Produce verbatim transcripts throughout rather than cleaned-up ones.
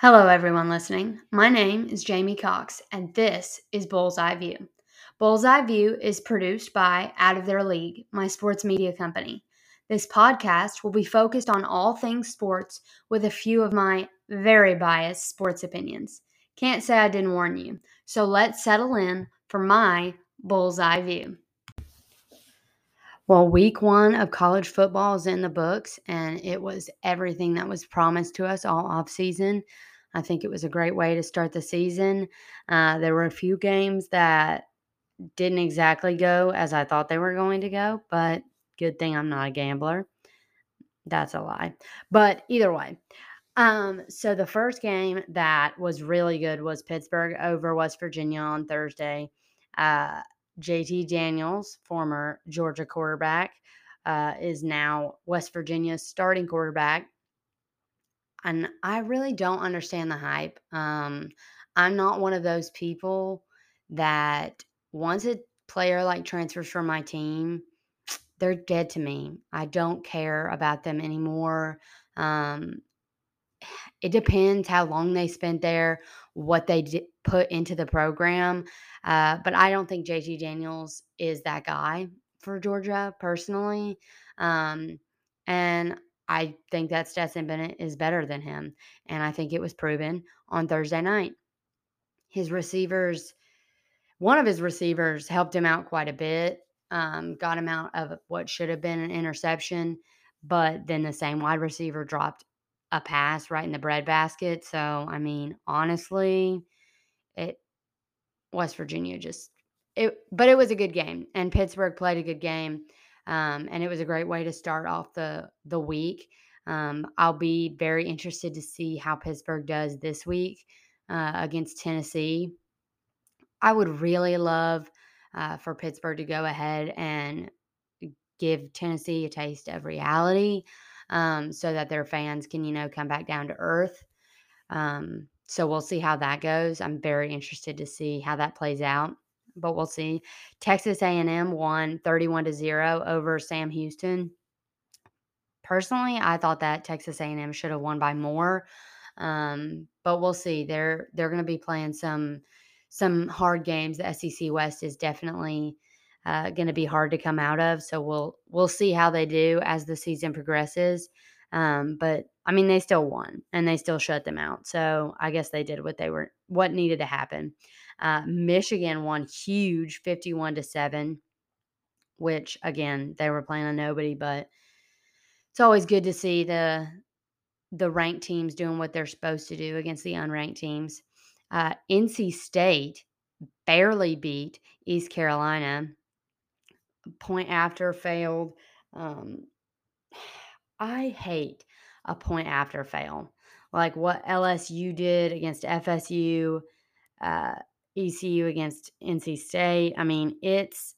Hello everyone listening, my name is Jamie Cox and this is Bullseye View. Bullseye View is produced by Out of Their League, my sports media company. This podcast will be focused on all things sports with a few of my very biased sports opinions. Can't say I didn't warn you, so let's settle in for my Bullseye View. Well, week one of college football is in the books and it was everything that was promised to us all offseason. I think it was a great way to start the season. Uh, there were a few games that didn't exactly go as I thought they were going to go, but good thing I'm not a gambler. That's a lie. But either way, um, so the first game that was really good was Pittsburgh over West Virginia on Thursday. Uh, J T Daniels, former Georgia quarterback, uh, is now West Virginia's starting quarterback. And I really don't understand the hype. Um, I'm not one of those people that once a player like transfers from my team, they're dead to me. I don't care about them anymore. Um, it depends how long they spent there, what they did, put into the program. Uh, but I don't think J T Daniels is that guy for Georgia personally. Um, and I think that Stetson Bennett is better than him. And I think it was proven on Thursday night. His receivers, one of his receivers helped him out quite a bit, um, got him out of what should have been an interception. But then the same wide receiver dropped a pass right in the breadbasket. So, I mean, honestly, it West Virginia just it, but it was a good game, and Pittsburgh played a good game, um, and it was a great way to start off the the week. Um, I'll be very interested to see how Pittsburgh does this week uh, against Tennessee. I would really love uh, for Pittsburgh to go ahead and give Tennessee a taste of reality, um, so that their fans can, you know, come back down to earth. Um, So we'll see how that goes. I'm very interested to see how that plays out, but we'll see. Texas A and M won thirty-one to zero over Sam Houston. Personally, I thought that Texas A and M should have won by more, um, but we'll see. They're they're going to be playing some some hard games. The S E C West is definitely uh, going to be hard to come out of. So we'll we'll see how they do as the season progresses. Um, but I mean, they still won and they still shut them out. So I guess they did what they were, what needed to happen. Uh, Michigan won huge fifty-one to seven, which again, they were playing on nobody, but it's always good to see the, the ranked teams doing what they're supposed to do against the unranked teams. Uh, N C State barely beat East Carolina. Point after failed. Um, I hate a point after fail, like what L S U did against F S U, uh, E C U against N C State. I mean, it's,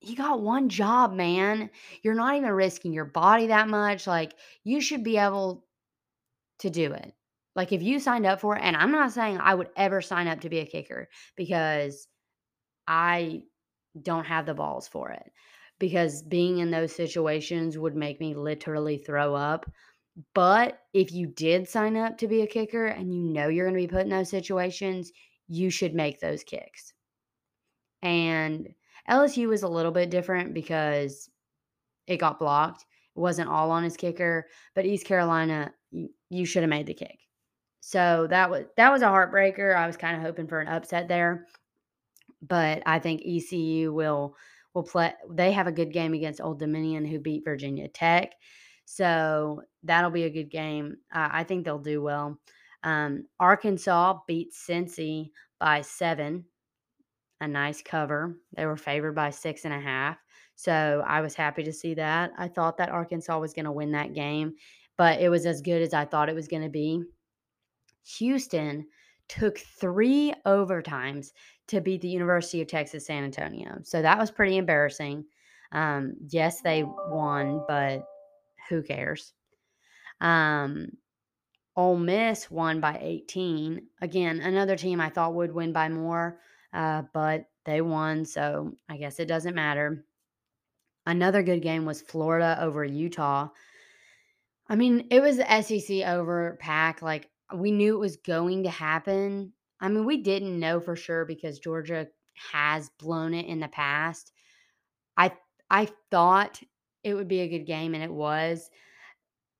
you got one job, man. You're not even risking your body that much. Like, you should be able to do it. Like, if you signed up for it, and I'm not saying I would ever sign up to be a kicker because I don't have the balls for it, because being in those situations would make me literally throw up. But if you did sign up to be a kicker and you know you're going to be put in those situations, you should make those kicks. And L S U was a little bit different because it got blocked. It wasn't all on his kicker, but East Carolina, you should have made the kick. So that was that was a heartbreaker. I was kind of hoping for an upset there. But I think E C U will will play. They have a good game against Old Dominion, who beat Virginia Tech. So that'll be a good game. Uh, I think they'll do well. Um, Arkansas beat Cincy by seven. A nice cover. They were favored by six and a half. So I was happy to see that. I thought that Arkansas was going to win that game, but it was as good as I thought it was going to be. Houston took three overtimes to beat the University of Texas San Antonio. So that was pretty embarrassing. Um, yes, they won, but who cares? Um, Ole Miss won by eighteen. Again, another team I thought would win by more, uh, but they won, so I guess it doesn't matter. Another good game was Florida over Utah. I mean, it was the S E C over Pac. Like, we knew it was going to happen. I mean, we didn't know for sure because Georgia has blown it in the past. I I thought it would be a good game, and it was.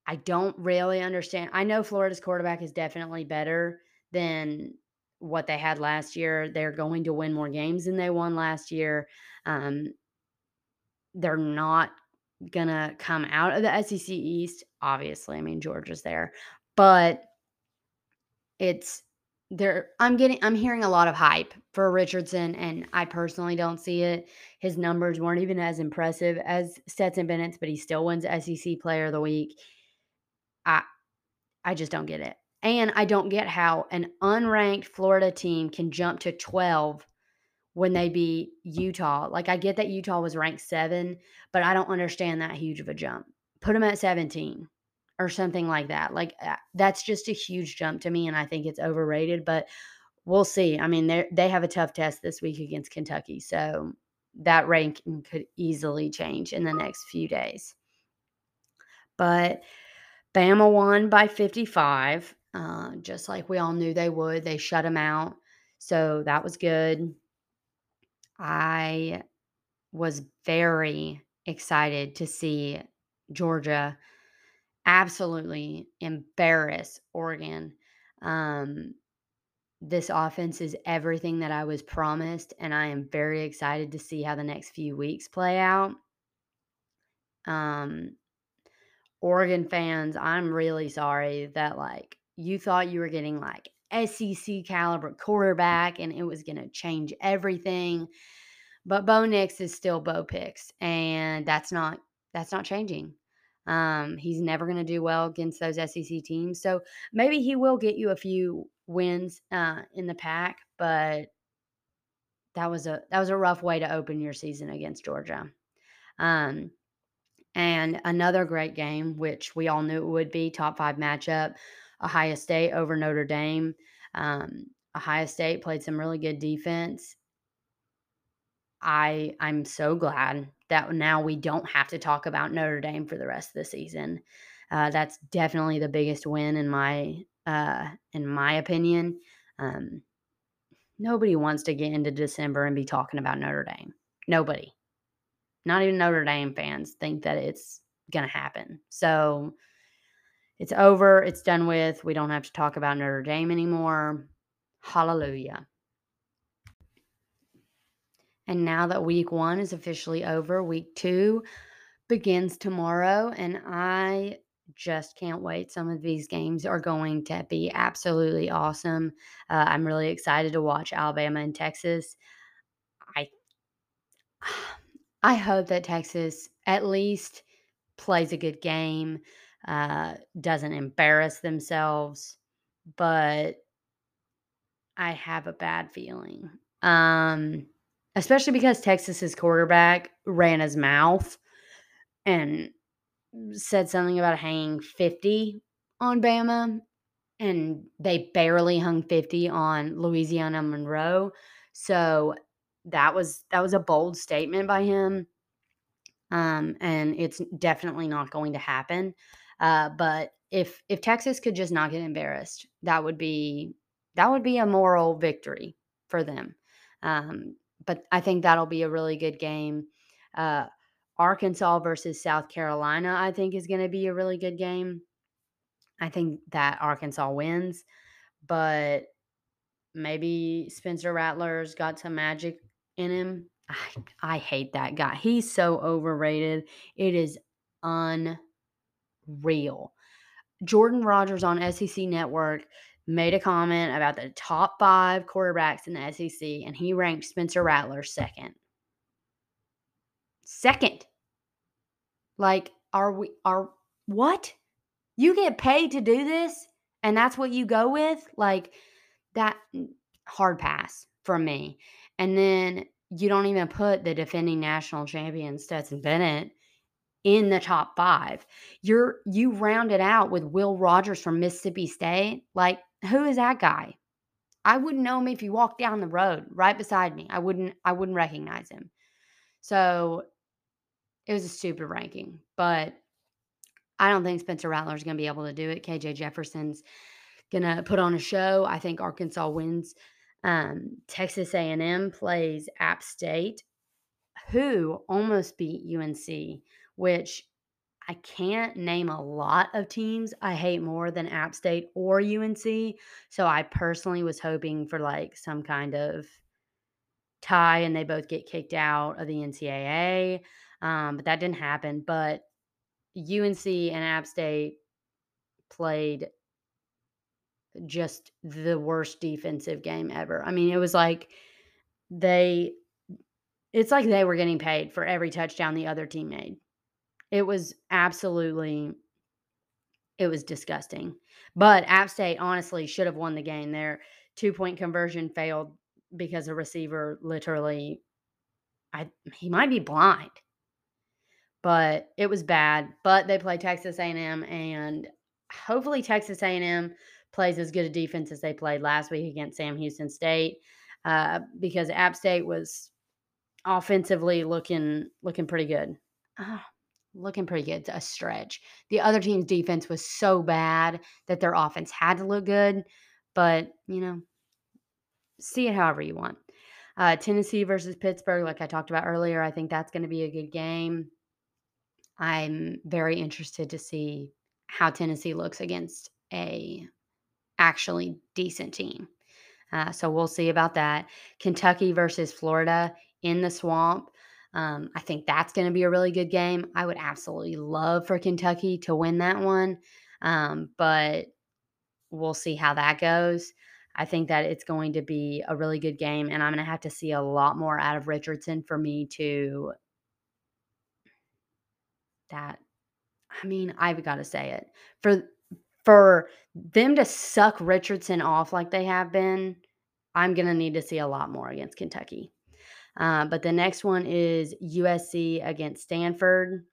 I don't really understand. I know Florida's quarterback is definitely better than what they had last year. They're going to win more games than they won last year. Um, they're not going to come out of the S E C East, obviously. I mean, Georgia's there. But it's there. I'm getting, I'm hearing a lot of hype for Richardson, and I personally don't see it. His numbers weren't even as impressive as Stetson Bennett's, but he still wins S E C Player of the Week. I, I just don't get it. And I don't get how an unranked Florida team can jump to twelve when they beat Utah. Like, I get that Utah was ranked seven, but I don't understand that huge of a jump. Put them at seventeen or something like that. Like, that's just a huge jump to me, and I think it's overrated, but we'll see. I mean, they they have a tough test this week against Kentucky, so that ranking could easily change in the next few days. But Bama won by fifty-five, uh, just like we all knew they would. They shut them out, so that was good. I was very excited to see Georgia absolutely embarrass Oregon. Um, this offense is everything that I was promised, and I am very excited to see how the next few weeks play out. Um, Oregon fans, I'm really sorry that, like, you thought you were getting, like, S E C caliber quarterback and it was going to change everything. But Bo Nix is still Bo Picks, and that's not that's not changing. Um, he's never going to do well against those S E C teams. So maybe he will get you a few wins uh, in the pack, but that was a that was a rough way to open your season against Georgia. Um, and another great game, which we all knew it would be, top five matchup, Ohio State over Notre Dame. Um, Ohio State played some really good defense. I, I'm so glad that now we don't have to talk about Notre Dame for the rest of the season. Uh, that's definitely the biggest win in my uh, in my opinion. Um, nobody wants to get into December and be talking about Notre Dame. Nobody. Not even Notre Dame fans think that it's going to happen. So it's over. It's done with. We don't have to talk about Notre Dame anymore. Hallelujah. And now that week one is officially over, week two begins tomorrow, and I just can't wait. Some of these games are going to be absolutely awesome. Uh, I'm really excited to watch Alabama and Texas. I, I hope that Texas at least plays a good game, uh, doesn't embarrass themselves, but I have a bad feeling. Um... Especially because Texas's quarterback ran his mouth and said something about hanging fifty on Bama, and they barely hung fifty on Louisiana Monroe. So that was that was a bold statement by him, um, and it's definitely not going to happen. Uh, but if if Texas could just not get embarrassed, that would be that would be a moral victory for them. Um, But I think that'll be a really good game. Uh, Arkansas versus South Carolina, I think, is going to be a really good game. I think that Arkansas wins. But maybe Spencer Rattler's got some magic in him. I, I hate that guy. He's so overrated. It is unreal. Jordan Rodgers on S E C Network made a comment about the top five quarterbacks in the S E C, and he ranked Spencer Rattler second. Second. Like, are we, are, what? You get paid to do this, and that's what you go with? Like, that, hard pass from me. And then you don't even put the defending national champion Stetson Bennett in the top five. You're, you round it out with Will Rogers from Mississippi State. Like, who is that guy? I wouldn't know him if you walked down the road right beside me. I wouldn't, I wouldn't recognize him. So it was a stupid ranking, but I don't think Spencer Rattler is going to be able to do it. K J Jefferson's going to put on a show. I think Arkansas wins. Um, Texas A and M plays App State, who almost beat U N C, which I can't name a lot of teams I hate more than App State or U N C. So I personally was hoping for like some kind of tie and they both get kicked out of the N C double A. Um, but that didn't happen. But U N C and App State played just the worst defensive game ever. I mean, it was like they – it's like they were getting paid for every touchdown the other team made. It was absolutely – it was disgusting. But App State honestly should have won the game. Their two-point conversion failed because a receiver literally – I he might be blind. But it was bad. But they play Texas A and M, and hopefully Texas A and M plays as good a defense as they played last week against Sam Houston State, uh, because App State was offensively looking looking pretty good. Oh, looking pretty good, a stretch. The other team's defense was so bad that their offense had to look good, but, you know, see it however you want. Uh, Tennessee versus Pittsburgh, like I talked about earlier, I think that's going to be a good game. I'm very interested to see how Tennessee looks against a actually decent team. Uh, so we'll see about that. Kentucky versus Florida in the swamp. Um, I think that's going to be a really good game. I would absolutely love for Kentucky to win that one, um, but we'll see how that goes. I think that it's going to be a really good game, and I'm going to have to see a lot more out of Richardson for me to – that, I mean, I've got to say it. For for them to suck Richardson off like they have been, I'm going to need to see a lot more against Kentucky. Uh, but the next one is U S C against Stanford.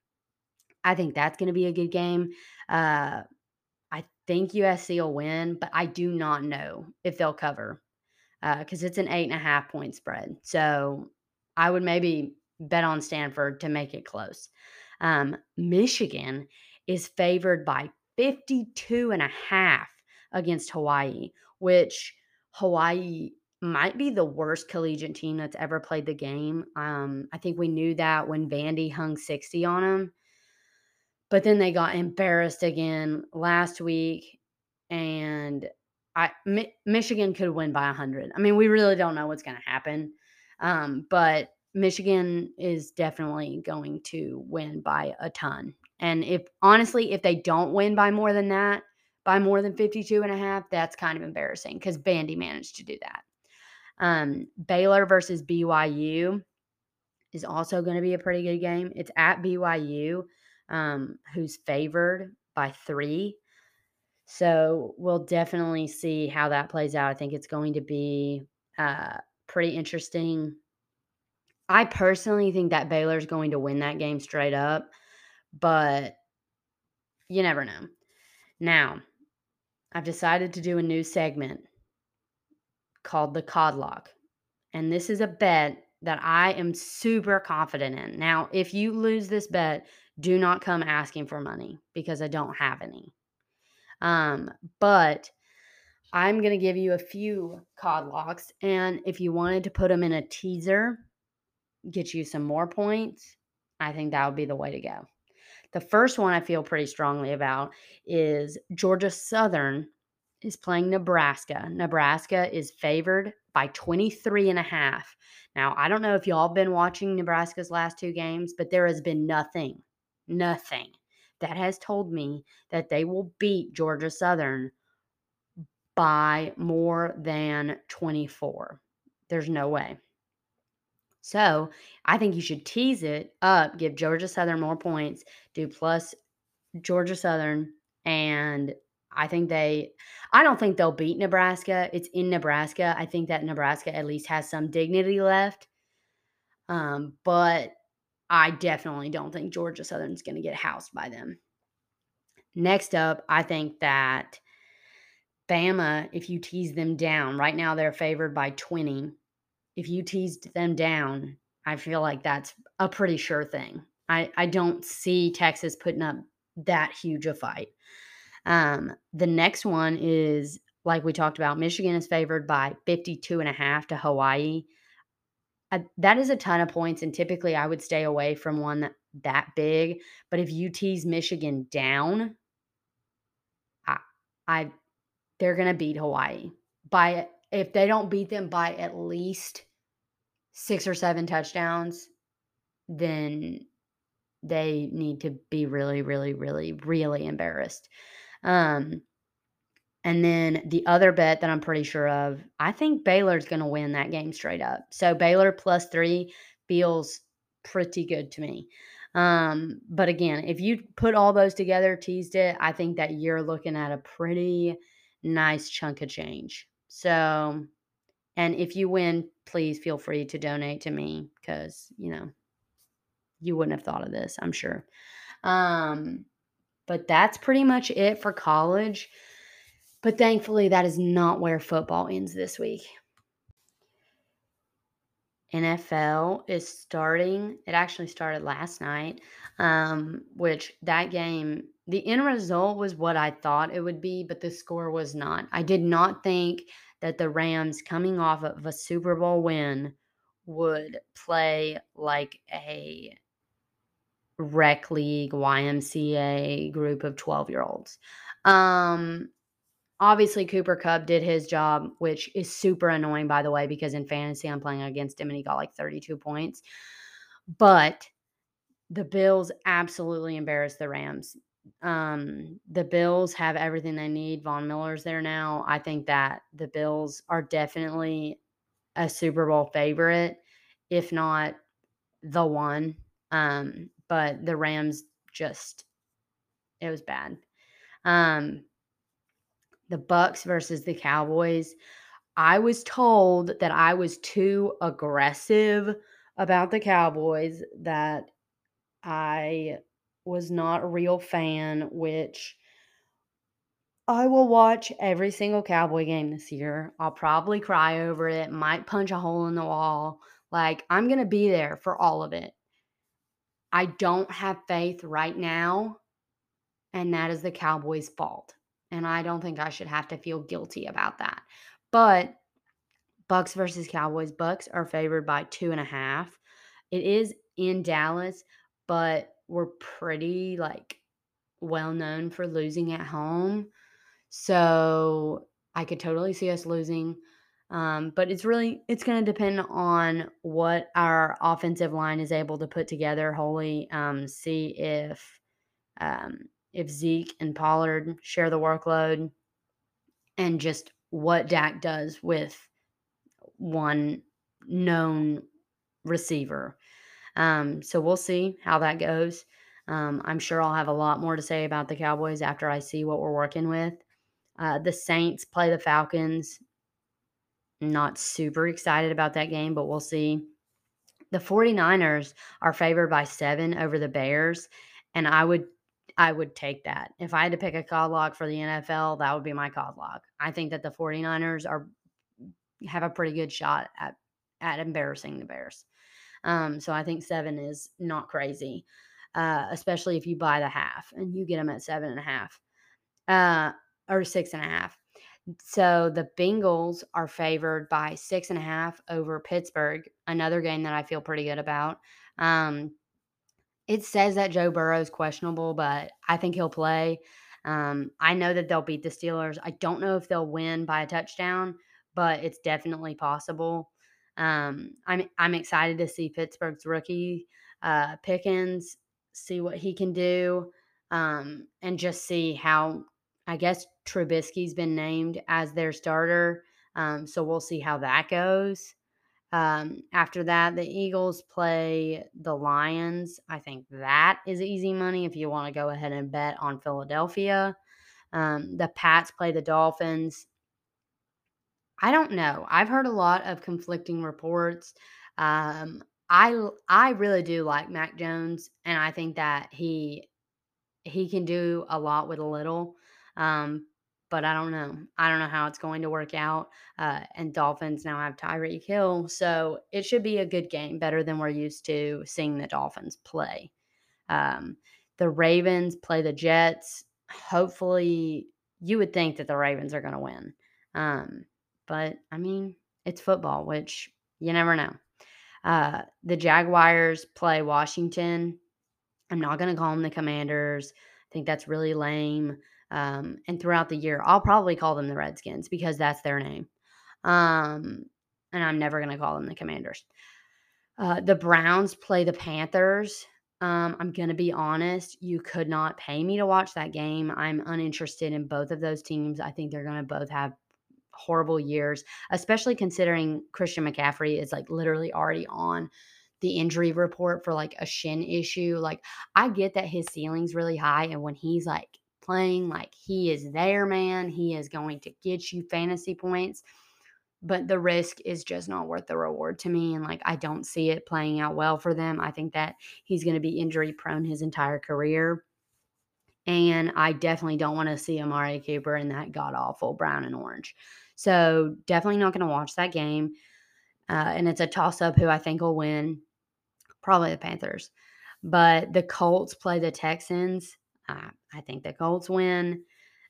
I think that's going to be a good game. Uh, I think U S C will win, but I do not know if they'll cover because uh, it's an eight and a half point spread. So I would maybe bet on Stanford to make it close. Um, Michigan is favored by fifty-two and a half against Hawaii, which Hawaii might be the worst collegiate team that's ever played the game. Um, I think we knew that when Vandy hung sixty on them, but then they got embarrassed again last week, and I, Mi- Michigan could win by one hundred. I mean, we really don't know what's going to happen, um, but Michigan is definitely going to win by a ton. And if honestly, if they don't win by more than that, by more than fifty-two and a half, that's kind of embarrassing because Vandy managed to do that. Um, Baylor versus B Y U is also going to be a pretty good game. It's at B Y U, um, who's favored by three. So we'll definitely see how that plays out. I think it's going to be uh, pretty interesting. I personally think that Baylor's going to win that game straight up, but you never know. Now, I've decided to do a new segment called the Codlock, and this is a bet that I am super confident in. Now, if you lose this bet, do not come asking for money because I don't have any. Um, but I'm going to give you a few Codlocks, and if you wanted to put them in a teaser, get you some more points, I think that would be the way to go. The first one I feel pretty strongly about is Georgia Southern is playing Nebraska. Nebraska is favored by twenty-three and a half. Now, I don't know if y'all been watching Nebraska's last two games, but there has been nothing, nothing that has told me that they will beat Georgia Southern by more than twenty-four. There's no way. So I think you should tease it up, give Georgia Southern more points, do plus Georgia Southern, and I think they – I don't think they'll beat Nebraska. It's in Nebraska. I think that Nebraska at least has some dignity left, um, but I definitely don't think Georgia Southern's going to get housed by them. Next up, I think that Bama, if you tease them down, right now they're favored by twenty. If you teased them down, I feel like that's a pretty sure thing. I, I don't see Texas putting up that huge a fight. Um, the next one is like we talked about, Michigan is favored by fifty-two and a half to Hawaii. I, that is a ton of points, and typically I would stay away from one that, that big. But if you tease Michigan down, I, I they're going to beat Hawaii. By if they don't beat them by at least six or seven touchdowns, then they need to be really, really, really, really embarrassed. Um, and then the other bet that I'm pretty sure of, I think Baylor's going to win that game straight up. So Baylor plus three feels pretty good to me. Um, but again, if you put all those together, teased it, I think that you're looking at a pretty nice chunk of change. So, and if you win, please feel free to donate to me because, you know, you wouldn't have thought of this, I'm sure. Um, but that's pretty much it for college. But thankfully, that is not where football ends this week. N F L is starting. It actually started last night, um, which that game, the end result was what I thought it would be, but the score was not. I did not think that the Rams, coming off of a Super Bowl win, would play like a rec league, Y M C A group of twelve-year-olds. Um, obviously, Cooper Cub did his job, which is super annoying, by the way, because in fantasy I'm playing against him and he got like thirty-two points. But the Bills absolutely embarrassed the Rams. Um, the Bills have everything they need. Von Miller's there now. I think that the Bills are definitely a Super Bowl favorite, if not the one. Um, but the Rams just, it was bad. Um, the Bucks versus the Cowboys. I was told that I was too aggressive about the Cowboys, that I was not a real fan, which I will watch every single Cowboy game this year. I'll probably cry over it, might punch a hole in the wall. Like, I'm going to be there for all of it. I don't have faith right now, and that is the Cowboys' fault. And I don't think I should have to feel guilty about that. But Bucks versus Cowboys. Bucks are favored by two and a half. It is in Dallas, but we're pretty, like, well known for losing at home. So I could totally see us losing. Um, but it's really, it's going to depend on what our offensive line is able to put together. Wholly um, see if, um, if Zeke and Pollard share the workload, and just what Dak does with one known receiver. Um, so we'll see how that goes. Um, I'm sure I'll have a lot more to say about the Cowboys after I see what we're working with. Uh, the Saints play the Falcons. Not super excited about that game, but we'll see. The 49ers are favored by seven over the Bears, and I would I would take that. If I had to pick a cod lock for the N F L, that would be my cod lock. I think that the 49ers are have a pretty good shot at, at embarrassing the Bears. Um, so I think seven is not crazy. Uh, especially if you buy the half and you get them at seven and a half uh, or six and a half. So the Bengals are favored by six and a half over Pittsburgh, another game that I feel pretty good about. Um, it says that Joe Burrow is questionable, but I think he'll play. Um, I know that they'll beat the Steelers. I don't know if they'll win by a touchdown, but it's definitely possible. Um, I'm, I'm excited to see Pittsburgh's rookie uh, Pickens. See what he can do, um, and just see how, I guess, Trubisky's been named as their starter. Um, so we'll see how that goes. Um, after that, the Eagles play the Lions. I think that is easy money if you want to go ahead and bet on Philadelphia. Um, the Pats play the Dolphins. I don't know. I've heard a lot of conflicting reports. Um, I I really do like Mac Jones, and I think that he he can do a lot with a little, um, but I don't know. I don't know how it's going to work out, uh, and Dolphins now have Tyreek Hill, so it should be a good game, better than we're used to seeing the Dolphins play. Um, the Ravens play the Jets. Hopefully, you would think that the Ravens are going to win, Um, but, I mean, it's football, which you never know. Uh, the Jaguars play Washington. I'm not going to call them the Commanders. I think that's really lame. Um, and throughout the year, I'll probably call them the Redskins because that's their name. Um, and I'm never going to call them the Commanders. Uh, the Browns play the Panthers. Um, I'm going to be honest. You could not pay me to watch that game. I'm uninterested in both of those teams. I think they're going to both have horrible years, especially considering Christian McCaffrey is like literally already on the injury report for like a shin issue. Like, I get that his ceiling's really high, and when he's like playing, like he is there, man, he is going to get you fantasy points. But the risk is just not worth the reward to me. And, like, I don't see it playing out well for them. I think that he's going to be injury prone his entire career. And I definitely don't want to see Amari Cooper in that god-awful brown and orange. So, definitely not going to watch that game. Uh, and it's a toss-up who I think will win. Probably the Panthers. But the Colts play the Texans. Uh, I think the Colts win.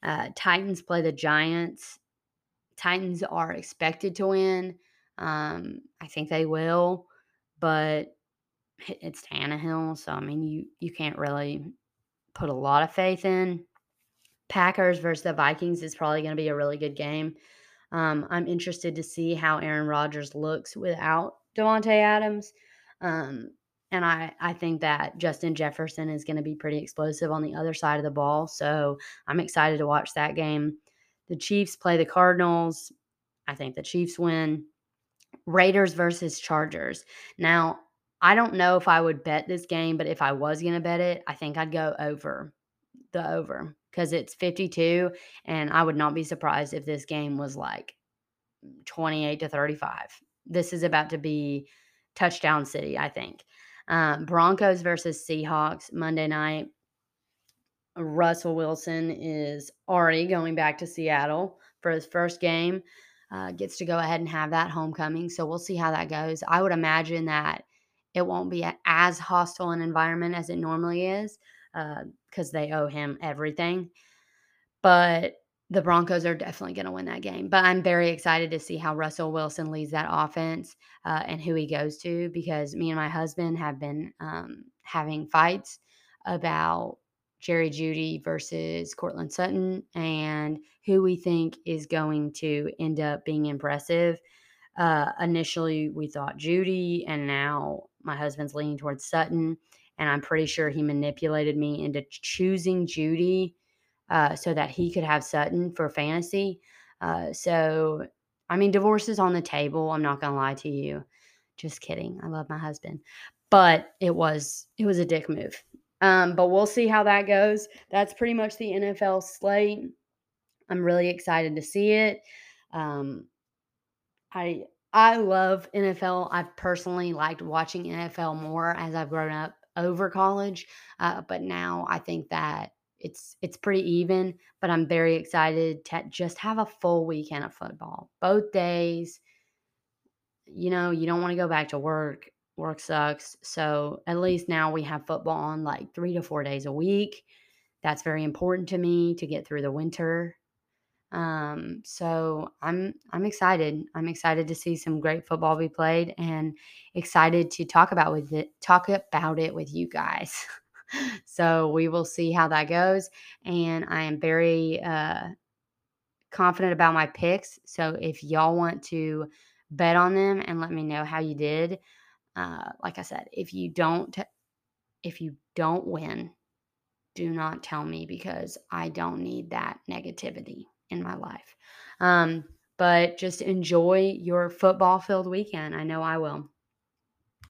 Uh, Titans play the Giants. Titans are expected to win. Um, I think they will, but it's Tannehill, so, I mean, you you can't really put a lot of faith in. Packers versus the Vikings is probably going to be a really good game. Um, I'm interested to see how Aaron Rodgers looks without Devontae Adams, um, and I, I think that Justin Jefferson is going to be pretty explosive on the other side of the ball, so I'm excited to watch that game. The Chiefs play the Cardinals. I think the Chiefs win. Raiders versus Chargers. Now, I don't know if I would bet this game, but if I was going to bet it, I think I'd go over, the over, because it's fifty-two, and I would not be surprised if this game was like twenty-eight to thirty-five. This is about to be touchdown city, I think. Um, Broncos versus Seahawks, Monday night. Russell Wilson is already going back to Seattle for his first game, uh, gets to go ahead and have that homecoming. So we'll see how that goes. I would imagine that it won't be as hostile an environment as it normally is because uh, they owe him everything. But the Broncos are definitely going to win that game. But I'm very excited to see how Russell Wilson leads that offense uh, and who he goes to, because me and my husband have been um, having fights about Jerry Jeudy versus Courtland Sutton and who we think is going to end up being impressive. Uh, initially, we thought Jeudy, and now my husband's leaning towards Sutton, and I'm pretty sure he manipulated me into choosing Jeudy uh, so that he could have Sutton for fantasy. Uh, so, I mean, divorce is on the table. I'm not going to lie to you. Just kidding. I love my husband. But it was it was a dick move. Um, but we'll see how that goes. That's pretty much the N F L slate. I'm really excited to see it. Um, I I love N F L. I've personally liked watching N F L more as I've grown up over college. Uh, but now I think that it's it's pretty even. But I'm very excited to just have a full weekend of football. Both days, you know, you don't want to go back to work. Work sucks. So at least now we have football on like three to four days a week. That's very important to me to get through the winter. Um, so I'm I'm excited. I'm excited to see some great football be played, and excited to talk about with it, talk about it with you guys. So we will see how that goes, and I am very uh, confident about my picks. So if y'all want to bet on them and let me know how you did. Uh, like I said, if you don't, if you don't win, do not tell me, because I don't need that negativity in my life. Um, but just enjoy your football-filled weekend. I know I will.